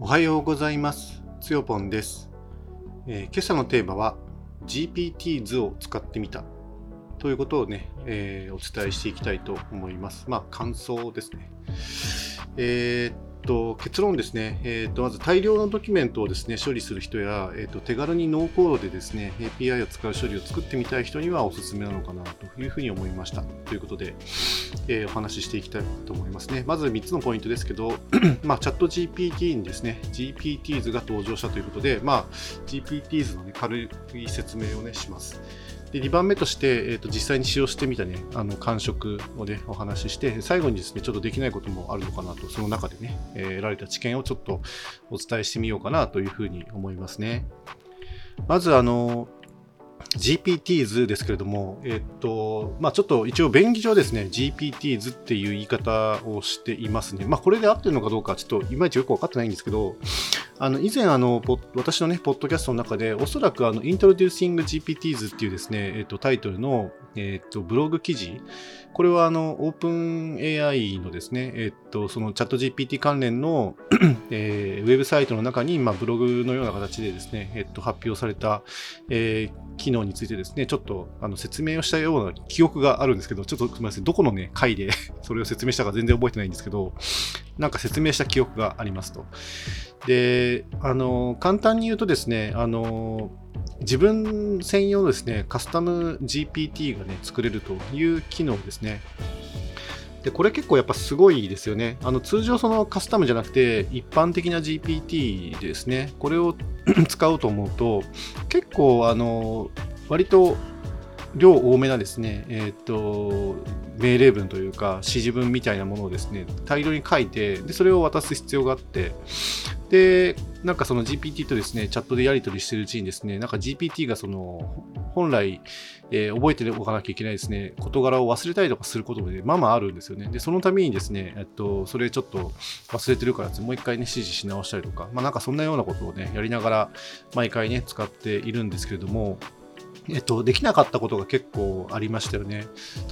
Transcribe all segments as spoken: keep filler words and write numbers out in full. おはようございます。つよぽんです。えー、今朝のテーマは ジーピーティーズ を使ってみたということをね、えー、お伝えしていきたいと思います。まあ感想ですね。えー、っと結論ですね。えー、っとまず大量のドキュメントをですね処理する人や、えー、っと手軽にノーコードでですね エーピーアイ を使う処理を作ってみたい人にはおすすめなのかなというふうに思いましたということで、えー、お話ししていきたいと思いますね。まずみっつのポイントですけど、まあ、チャット ジーピーティー にですね ジーピーティーズ が登場したということで、まあ、ジーピーティーズ の、ね、軽い説明を、ね、します。でにばんめとして、えー、と実際に使用してみた、ね、あの感触を、ね、お話しして、最後にですねちょっとできないこともあるのかなと、その中でね、えー、得られた知見をちょっとお伝えしてみようかなというふうに思いますね。まずあのジーピーティーズ ですけれども、えっと、まあちょっと一応便宜上ですね、ジーピーティーズ っていう言い方をしていますね。まあこれで合ってるのかどうかちょっといまいちよく分かってないんですけど、あの以前あの私のね、ポッドキャストの中で、おそらくあの Introducing ジーピーティーズ っていうですね、えっと、タイトルの、えっと、ブログ記事、これはあの OpenAI のですね、えっと、そのチャット ジーピーティー 関連の、えー、ウェブサイトの中に、まあ、ブログのような形でですね、えっと、発表された、えー、機能についてですねちょっとあの説明をしたような記憶があるんですけど、ちょっとすみません、どこのね回でそれを説明したか全然覚えてないんですけど、なんか説明した記憶がありますと。であの簡単に言うとですね、あの自分専用のですねカスタム ジーピーティー がね作れるという機能ですね。でこれ結構やっぱすごいですよね。あの通常そのカスタムじゃなくて一般的な ジーピーティー ですね、これを使おうと思うと結構あの割と量多めなですね、えー、と命令文というか指示文みたいなものをですね大量に書いて、でそれを渡す必要があって、でなんかその ジーピーティー とですねチャットでやり取りしているうちにですね、なんか ジーピーティー がその本来、えー、覚えておかなきゃいけないですね事柄を忘れたりとかすることも、ね、まあまああるんですよね。でそのためにですね、えっとそれちょっと忘れてるからもう一回ね指示し直したりとか、まあなんかそんなようなことをねやりながら毎回ね使っているんですけれども。えっと、できなかったことが結構ありましたよね。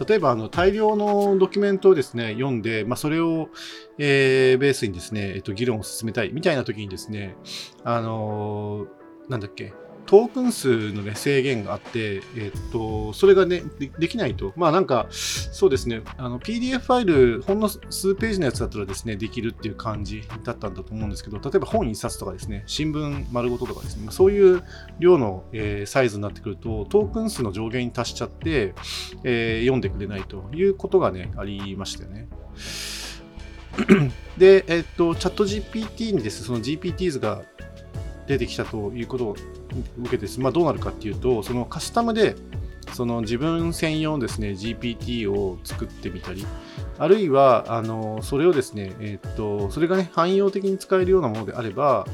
例えばあの大量のドキュメントをですね読んで、まあ、それを、えー、ベースにですね、えっと、議論を進めたいみたいな時にですね、あのー、なんだっけトークン数の、ね、制限があって、えっと、それが、ね、で, できないと、まあなんかそうですね、あの ピーディーエフ ファイルほんの数ページのやつだったらですねできるっていう感じだったんだと思うんですけど、例えば本一冊とかですね新聞丸ごととかですね、まあ、そういう量の、えー、サイズになってくるとトークン数の上限に達しちゃって、えー、読んでくれないということがねありましたよね。で、えっと、チャット ジーピーティー にですねその ジーピーティーズ が出てきたということを受けて、まあ、どうなるかっていうと、そのカスタムでその自分専用のですね ジーピーティー を作ってみたり、あるいはあのそれをですね、えー、っとそれがね汎用的に使えるようなものであれば、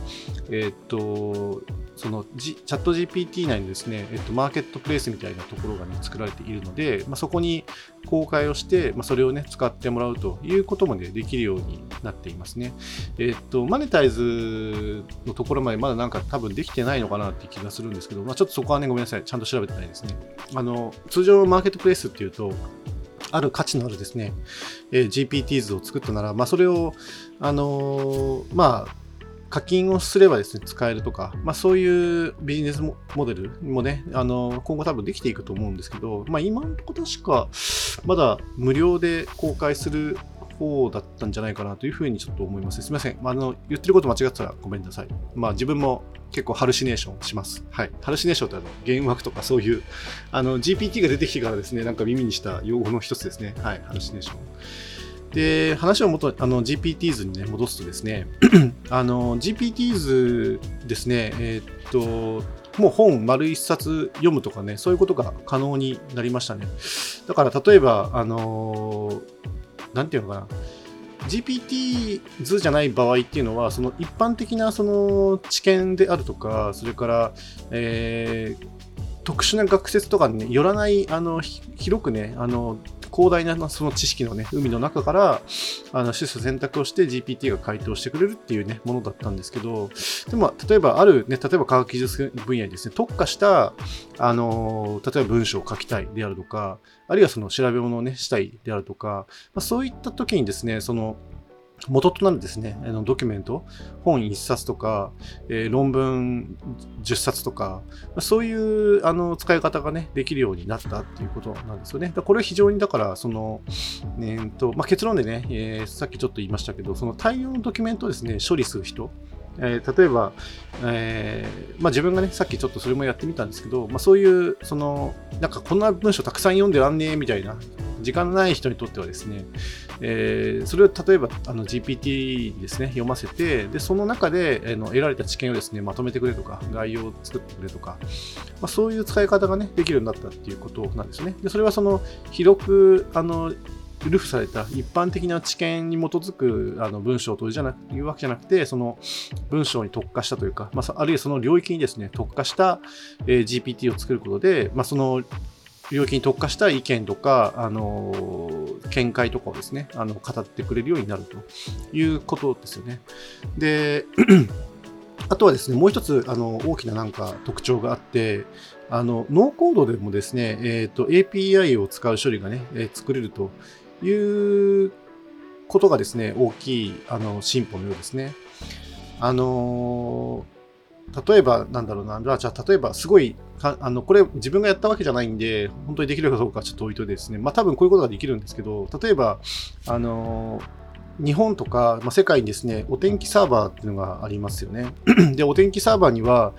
えー、っとその、G、チャット ジーピーティー 内のですね、えー、っとマーケットプレイスみたいなところが、ね、作られているので、まあ、そこに公開をして、まあ、それをね使ってもらうということも、ね、できるようになっていますね。えー、っとマネタイズのところまでまだなんか多分できてないのかなって気がするんですけど、まあ、ちょっとそこはねごめんなさいちゃんと調べてないですね。あの通常マーケットプレイスっていうとある価値のあるですね、えー、ジーピーティーズ を作ったなら、まあ、それを、あのー、まあ、課金をすればですね、使えるとか、まあ、そういうビジネスモデルもね、あのー、今後多分できていくと思うんですけど、まあ、今のところ確かまだ無料で公開する方だったんじゃないかなというふうにちょっと思います。すみません、まあ、あの言ってること間違ったらごめんなさい。まあ、自分も結構ハルシネーションします。はい、ハルシネーションってあの幻惑とかそういうあの ジーピーティー が出てきてからですね、なんか耳にした用語の一つですね。はい、ハルシネーション。で話を元あの ジーピーティーズ に、ね、戻すとですね、あの ジーピーティーズ ですね、えー、っともう本丸一冊読むとかね、そういうことが可能になりましたね。だから例えばあのなんていうのかな。ジーピーティーズ じゃない場合っていうのは、その一般的なその知見であるとか、それから、えー、特殊な学説とかに、ね、よらないあの広くねあの広大なその知識の、ね、海の中からあの取捨選択をして ジーピーティー が回答してくれるっていう、ね、ものだったんですけど、でも例えばある、ね、例えば科学技術分野にですね特化したあの例えば文章を書きたいであるとか、あるいはその調べ物を、ね、したいであるとか、まあ、そういった時にですねその元となるですね、あのドキュメント、本いっさつとか、えー、論文じゅっさつとか、そういうあの使い方がねできるようになったっていうことなんですよね。だこれは非常にだからその、えーとまあ、結論でね、えー、さっきちょっと言いましたけど、その大量のドキュメントをですね処理する人、えー、例えば、えーまあ、自分がねさっきちょっとそれもやってみたんですけど、まあ、そういうそのなんかこんな文章たくさん読んでらんねえみたいな時間のない人にとってはですね、えー、それを例えばあの ジーピーティー ですね読ませて、でその中で、えー、の得られた知見をですねまとめてくれとか概要を作ってくれとか、まあ、そういう使い方がねできるようになったっていうことなんですね。でそれはその広くあのルフされた一般的な知見に基づくあの文章というじゃないうわけじゃなくて、その文章に特化したというか、まあ、あるいはその領域にですね特化した、えー、ジーピーティー を作ることで、まあ、その領域に特化した意見とか、あのー、見解とかをですねあの語ってくれるようになるということですよね。であとはですねもう一つあの大きななんか特徴があって、あのノーコードでもですね、えーと、エーピーアイ を使う処理がね、えー、作れるということがですね大きいあの進歩のようですね。あのー例えばなんだろうな、じゃあ例えばすごいあのこれ自分がやったわけじゃないんで本当にできるかどうかちょっと置いといてですね、まあ多分こういうことができるんですけど、例えばあの日本とか、まあ、世界にですねお天気サーバーっていうのがありますよね。でお天気サーバーには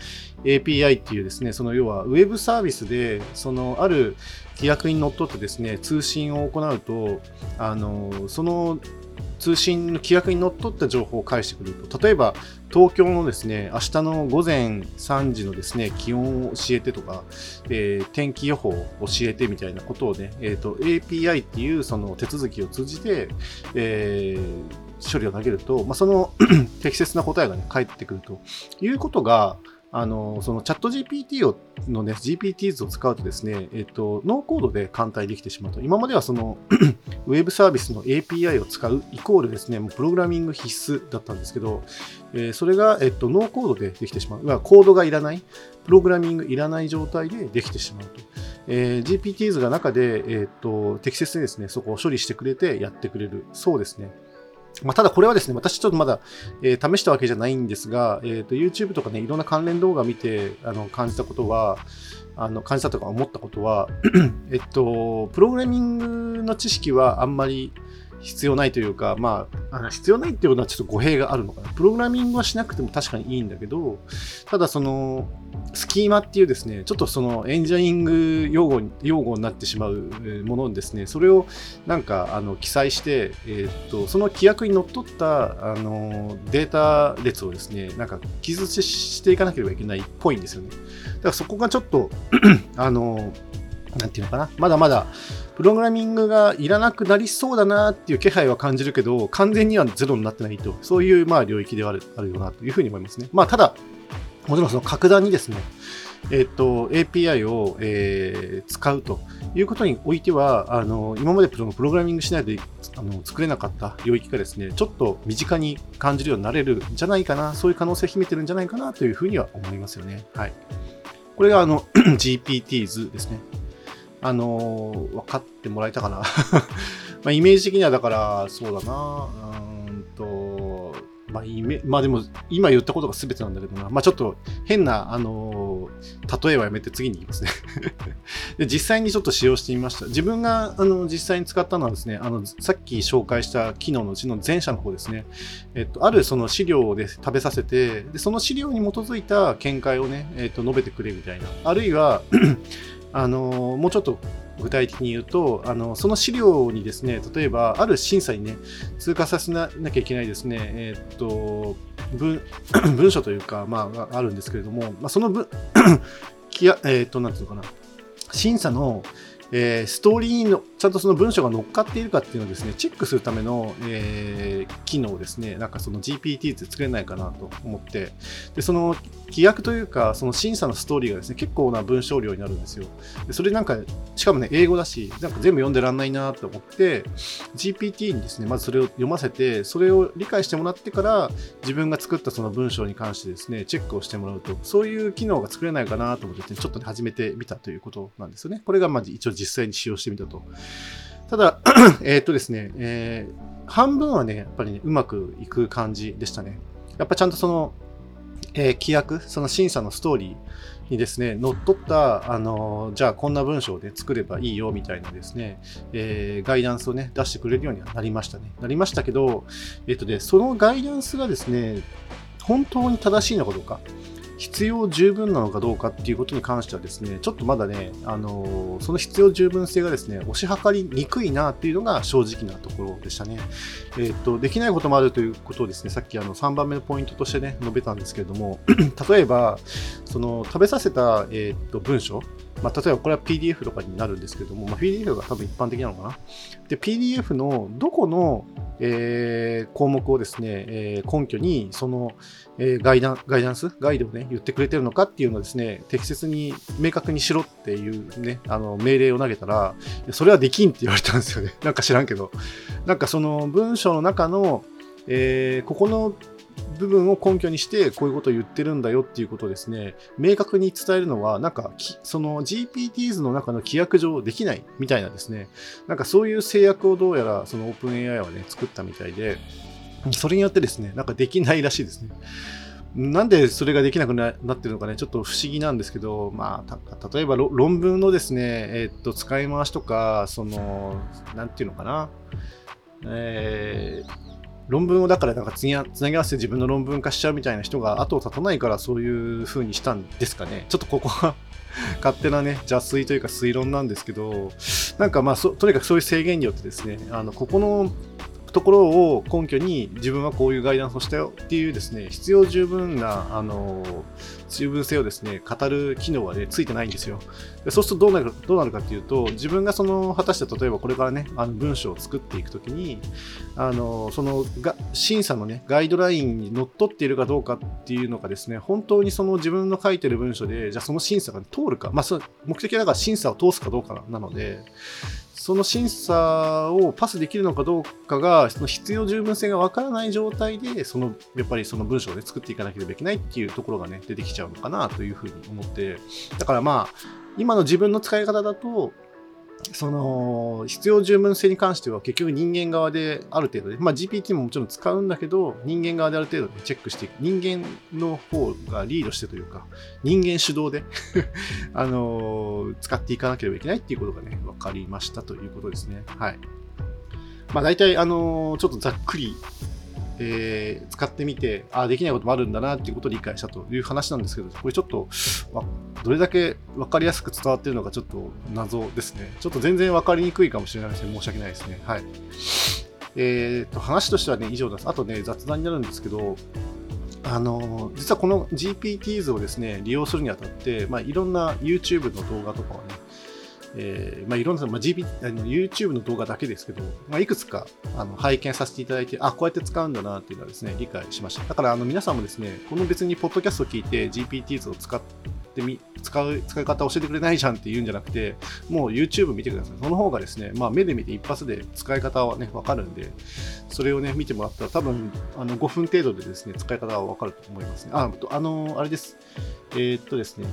エーピーアイ っていうですね、その要はウェブサービスでそのある規約にのっとってですね通信を行うと、あのその通信の規約にのっとった情報を返してくれると、例えば東京のですね明日の午前さんじのですね気温を教えてとか、えー、天気予報を教えてみたいなことをね、えーと エーピーアイ っていうその手続きを通じて、えー、処理を投げると、まあ、その適切な答えがね返ってくるということが、あのそのチャット ジーピーティー をのね ジーピーティーズ を使うとですね、えっと、ノーコードで簡単にできてしまうと。今まではそのウェブサービスの エーピーアイ を使うイコールですねもうプログラミング必須だったんですけど、えー、それが、えっと、ノーコードでできてしまう、まあ、コードがいらない、プログラミングいらない状態でできてしまうと、えー、ジーピーティーズ が中で、えっと、適切にですねそこを処理してくれてやってくれるそうですね。まあ、ただこれはですね、私ちょっとまだ、えー、試したわけじゃないんですが、えーと、YouTube とかね、いろんな関連動画を見てあの感じたことは、あの感じたとか思ったことは、えっと、プログラミングの知識はあんまり必要ないというか、まあ、あの必要ないっていうのはちょっと語弊があるのかな。プログラミングはしなくても確かにいいんだけど、ただその、スキーマっていうですね、ちょっとそのエンジニアリング用語に、用語になってしまうものですね、それをなんかあの記載して、えー、っとその規約にのっとったあのデータ列をですね、なんか記述していかなければいけないっぽいんですよね。だからそこがちょっとあのなんていうのかな、まだまだプログラミングがいらなくなりそうだなっていう気配は感じるけど、完全にはゼロになってないと、そういうまあ領域ではある、あるよなというふうに思いますね。まあただもちろんその格段にですね、えっと、エーピーアイ を、えー、使うということにおいては、あの今までプログラミングしないであの作れなかった領域がですね、ちょっと身近に感じるようになれるんじゃないかな、そういう可能性を秘めてるんじゃないかなというふうには思いますよね。はい、これがあのジーピーティーズ ですね。あの分かってもらえたかな、まあ、イメージ的にはだからそうだな、うんとまあ、イメまあでも今言ったことが全てなんだけどな、まあ、ちょっと変な、あのー、例えはやめて次に行きますねで実際にちょっと使用してみました。自分があの実際に使ったのはですね、あのさっき紹介した機能のうちの前者の方ですね、えっと、あるその資料で食べさせて、でその資料に基づいた見解をね、えっと、述べてくれみたいな、あるいはあのもうちょっと具体的に言うと、あのその資料にですね、例えばある審査にね通過させなきゃいけないですね、えー、っと 文, 文書というか、まあ、あるんですけれども、まあ、その分きや、えー、っとなんていうのかな、審査の、えー、ストーリーのちゃんとその文書が乗っかっているかっていうのをですねチェックするための、えー、機能ですね、なんかその ジーピーティー って作れないかなと思って、でその規約というかその審査のストーリーがですね結構な文章量になるんですよ。でそれなんかしかもね英語だし、なんか全部読んでらんないなと思って ジーピーティー にですねまずそれを読ませて、それを理解してもらってから自分が作ったその文章に関してですねチェックをしてもらうと、そういう機能が作れないかなと思って、ね、ちょっと、ね、始めてみたということなんですよね。これがまあ一応実際に使用してみたと。ただえっとですね、えー半分はねやっぱりねうまくいく感じでしたね。やっぱちゃんとその、えー、規約、その審査のストーリーにですねのっとった、あのー、じゃあこんな文章で作ればいいよみたいなですね、えー、ガイダンスをね出してくれるようにはなりましたね。なりましたけど、えっとね、そのガイダンスがですね本当に正しいのかどうか、必要十分なのかどうかっていうことに関してはですね、ちょっとまだね、あのー、その必要十分性がですね、推し量りにくいなっていうのが正直なところでしたね。えー、っと、できないこともあるということをですね、さっきあのさんばんめのポイントとしてね、述べたんですけれども、例えば、その食べさせた、えー、っと文章、まあ、例えばこれは ピーディーエフ とかになるんですけれども、まあ、ピーディーエフ が多分一般的なのかな。で、ピーディーエフ のどこの、えー、項目をですね、えー、根拠にその、えー、ガイダン、ガイダンス、ガイドをね、言ってくれてるのかっていうのをですね、適切に明確にしろっていうね、あの命令を投げたら、それはできんって言われたんですよね。なんか知らんけど。なんかその文章の中の、えー、ここの部分を根拠にしてこういうことを言ってるんだよっていうことをですね明確に伝えるのはなんかその ジーピーティーズ の中の規約上できないみたいなですね、なんかそういう制約をどうやらその OpenAI はね作ったみたいで、それによってですねなんかできないらしいですね。なんでそれができなくなってるのかね、ちょっと不思議なんですけど、まあ、例えば論文のですね、えーっと使い回しとか、そのなんていうのかな、えー論文をだからなんかつなぎ合わせて自分の論文化しちゃうみたいな人が後を絶たないからそういう風にしたんですかね。ちょっとここは勝手なね邪推というか推論なんですけど、なんかまあそとにかくそういう制限によってですね、あのここのところを根拠に自分はこういうガイダンスをしたよっていうですね必要十分なあの十分性をですね語る機能はねついてないんですよ。そうするとどうなるどうなるかっていうと、自分がその果たして例えばこれからねあの文章を作っていくときにあのそのが審査のねガイドラインにのっとっているかどうかっていうのがですね本当にその自分の書いてる文章でじゃあその審査が通るか、まあその目的はだから審査を通すかどうかなので。その審査をパスできるのかどうかがその必要十分性がわからない状態でそのやっぱりその文章を、ね、作っていかなければいけないっていうところがね出てきちゃうのかなというふうに思って、だからまあ今の自分の使い方だとその必要十分性に関しては結局人間側である程度で、まあ、ジーピーティー ももちろん使うんだけど人間側である程度チェックしていく、人間の方がリードしてというか人間主導であの使っていかなければいけないっていうことがね分かりましたということですね。はい。まあ大体あのちょっとざっくり、えー、使ってみてあできないこともあるんだなっていうことを理解したという話なんですけど、これちょっとどれだけ分かりやすく伝わっているのかちょっと謎ですね。ちょっと全然分かりにくいかもしれないですね。申し訳ないですね。はい。えっと話としてはね以上です。あとね雑談になるんですけど、あの実はこの ジーピーティーズ をですね利用するにあたって、まあ、いろんな YouTube の動画とかをねえーまあ、いろんな、まあ、ジーピーティー、あの YouTube の動画だけですけど、まあ、いくつかあの拝見させていただいて、あ、こうやって使うんだなっていうのはですね、理解しました。だからあの皆さんもですね、この別にポッドキャストを聞いて ジーピーティーズ を使ってみ、使う、使い方を教えてくれないじゃんっていうんじゃなくて、もう YouTube 見てください。その方がですね、まあ、目で見て一発で使い方はね、わかるんで、それをね、見てもらったら多分あのごふん程度でですね、使い方はわかると思いますね。あ、あの、あれです。えー、っとですね、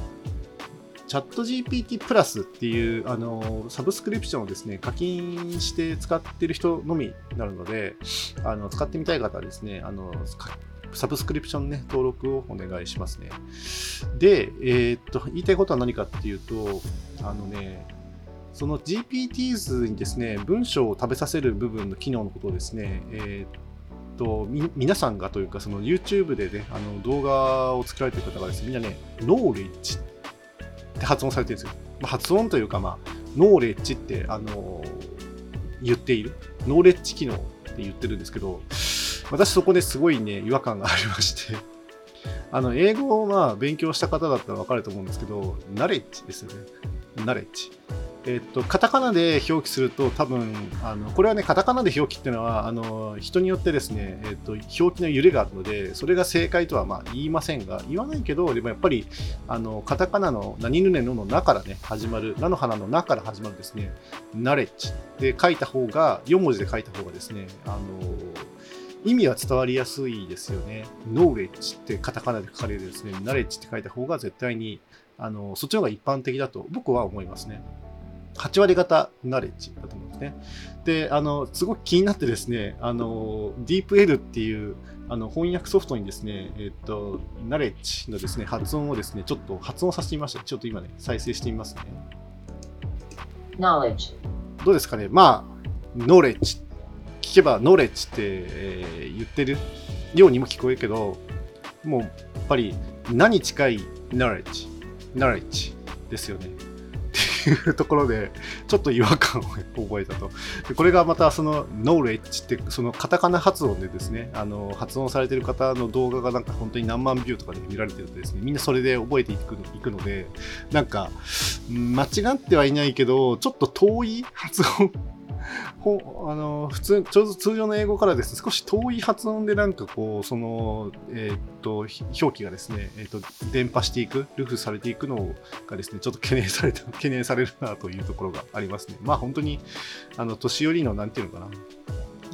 チャット ジーピーティー プラスっていうあのサブスクリプションをですね課金して使ってる人のみになるので、あの使ってみたい方はですねあのサブスクリプションね登録をお願いしますね。で、えー、っと言いたいことは何かっていうと、あのねその ジーピーティーズ にですね文章を食べさせる部分の機能のことをですね、えーとみ皆さんがというかその YouTube でねあの動画を作られてる方がですねみんなねノーレッジって発音されてるんですよ。まあ、発音というか、まあ、ノーレッジって、あのー、言っている。ノーレッジ機能って言ってるんですけど、私そこですごいね、違和感がありまして、あの、英語をまあ勉強した方だったらわかると思うんですけど、ナレッジですよね。ナレッジ。えっと、カタカナで表記すると多分、あの、これはね、カタカナで表記っていうのは、あの、人によってですね、えっと、表記の揺れがあるので、それが正解とはまあ言いませんが、言わないけど、でもやっぱり、あの、カタカナの何ぬねののなからね、始まる、なの花のなから始まるですね、ナレッジで書いた方が、よん文字で書いた方がですね、あの、意味は伝わりやすいですよね。ノーレッジってカタカナで書かれるですね、ナレッジって書いた方が絶対に、あの、そっちの方が一般的だと僕は思いますね。はち割方ナレッジだと思う。ですね。で、あのすごく気になってですね、あのディープ L っていうあの翻訳ソフトにですね、えっとナレッジのですね発音をですねちょっと発音させてみました。ちょっと今ね再生してみますね。Knowledge。どうですかね。まあノレッジ聞けばノレッジって、えー、言ってるようにも聞こえるけど、もうやっぱり何近いナレッジナレッジですよね。っていうところでちょっと違和感を覚えたと。でこれがまたそのノレッジってそのカタカナ発音でですね、あの発音されてる方の動画がなんか本当に何万ビューとかで見られてるとですね、みんなそれで覚えていくの、いくので、なんか間違ってはいないけどちょっと遠い発音ほあの普通ちょうど通常の英語からです、ね、少し遠い発音でなんかこうその、えー、っと表記がですね、えー、っと伝播していくルフされていくのがですねちょっと懸念されて懸念されるなというところがありますね。まあ本当にあの年寄りのなんていうのかな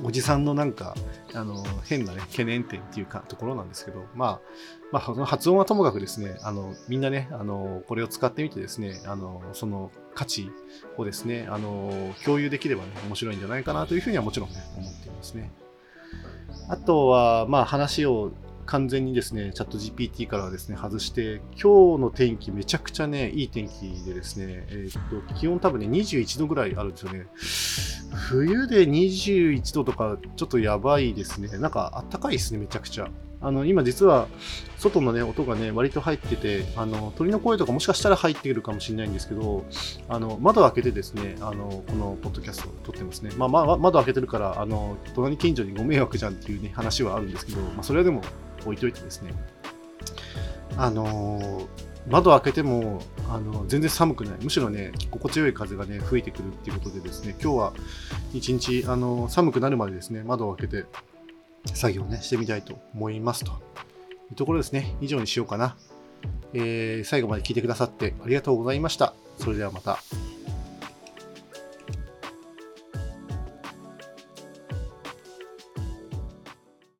おじさんのなんかあの変なね懸念点っていうかところなんですけど、まあまあその発音はともかくですね、あのみんなねあのこれを使ってみてですね、あのその価値をですねあの共有できればね面白いんじゃないかなというふうにはもちろん、ね、思っていますね。あとはまあ話を完全にですねチャット ジーピーティー からはですね外して、今日の天気めちゃくちゃねいい天気でですね、えー、っと気温多分ねにじゅういちどぐらいあるんですよね。冬でにじゅういちどとかちょっとやばいですね。なんか暖かいですねめちゃくちゃ。あの今実は外のね音がね割と入ってて、あの鳥の声とかもしかしたら入ってくるかもしれないんですけど、あの窓を開けてですねあのこのポッドキャストを撮ってますね。まあまあ窓開けてるからあの隣近所にご迷惑じゃんっていうね話はあるんですけど、まあそれはでも置いといてですね、あの窓開けてもあの全然寒くない、むしろね心地よい風がね吹いてくるっていうことでですね、今日は一日あの寒くなるまでですね窓を開けて作業ねしてみたいと思いますというところですね。以上にしようかな、えー、最後まで聞いてくださってありがとうございました。それではまた。